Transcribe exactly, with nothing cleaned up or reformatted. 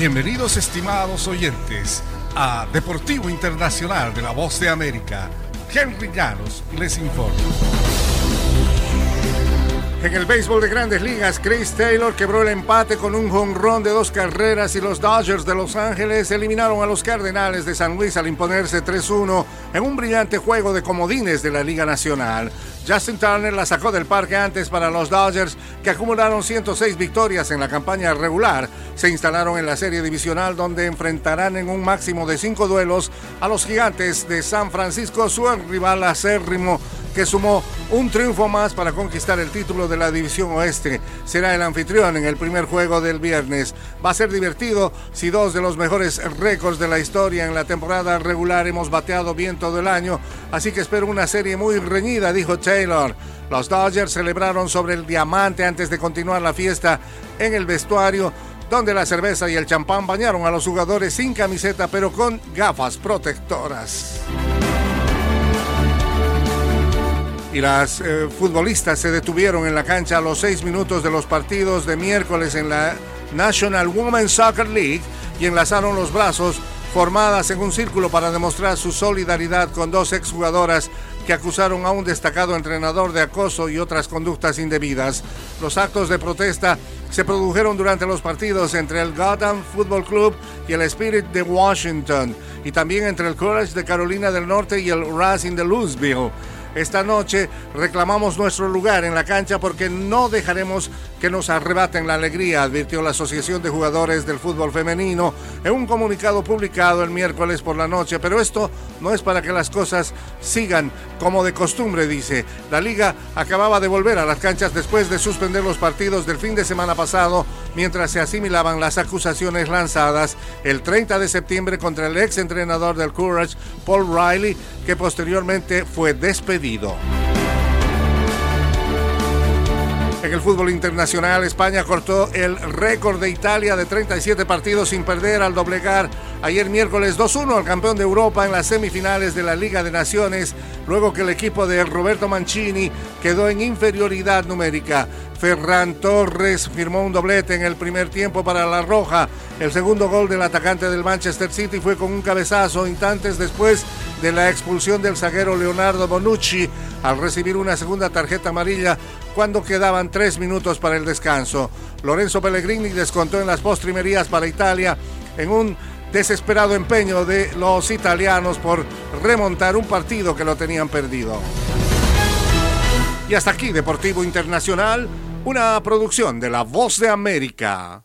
Bienvenidos, estimados oyentes, a Deportivo Internacional de La Voz de América. Henry Llanos les informa. En el béisbol de Grandes Ligas, Chris Taylor quebró el empate con un jonrón de dos carreras y los Dodgers de Los Ángeles eliminaron a los Cardenales de San Luis al imponerse tres uno en un brillante juego de comodines de la Liga Nacional. Justin Turner la sacó del parque antes para los Dodgers, que acumularon ciento seis victorias en la campaña regular. Se instalaron en la serie divisional, donde enfrentarán en un máximo de cinco duelos a los Gigantes de San Francisco, su rival acérrimo, que sumó un triunfo más para conquistar el título de la División Oeste. Será el anfitrión en el primer juego del viernes. Va a ser divertido si dos de los mejores récords de la historia en la temporada regular hemos bateado bien todo el año, así que espero una serie muy reñida, dijo Taylor. Los Dodgers celebraron sobre el diamante antes de continuar la fiesta en el vestuario, donde la cerveza y el champán bañaron a los jugadores sin camiseta pero con gafas protectoras. Y las eh, futbolistas se detuvieron en la cancha a los seis minutos de los partidos de miércoles en la National Women's Soccer League y enlazaron los brazos formadas en un círculo para demostrar su solidaridad con dos exjugadoras que acusaron a un destacado entrenador de acoso y otras conductas indebidas. Los actos de protesta se produjeron durante los partidos entre el Gotham Football Club y el Spirit de Washington, y también entre el Courage de Carolina del Norte y el Racing de Louisville. Esta noche reclamamos nuestro lugar en la cancha porque no dejaremos que nos arrebaten la alegría, advirtió la Asociación de Jugadores del Fútbol Femenino en un comunicado publicado el miércoles por la noche. Pero esto no es para que las cosas sigan como de costumbre, dice. La liga acababa de volver a las canchas después de suspender los partidos del fin de semana pasado mientras se asimilaban las acusaciones lanzadas el treinta de septiembre contra el ex entrenador del Courage, Paul Riley, que posteriormente fue despedido. En el fútbol internacional, España cortó el récord de Italia de treinta y siete partidos sin perder al doblegar ayer miércoles dos uno al campeón de Europa en las semifinales de la Liga de Naciones, luego que el equipo de Roberto Mancini quedó en inferioridad numérica. Ferran Torres firmó un doblete en el primer tiempo para La Roja. El segundo gol del atacante del Manchester City fue con un cabezazo instantes después de la expulsión del zaguero Leonardo Bonucci al recibir una segunda tarjeta amarilla cuando quedaban tres minutos para el descanso. Lorenzo Pellegrini descontó en las postrimerías para Italia en un desesperado empeño de los italianos por remontar un partido que lo tenían perdido. Y hasta aquí Deportivo Internacional, una producción de La Voz de América.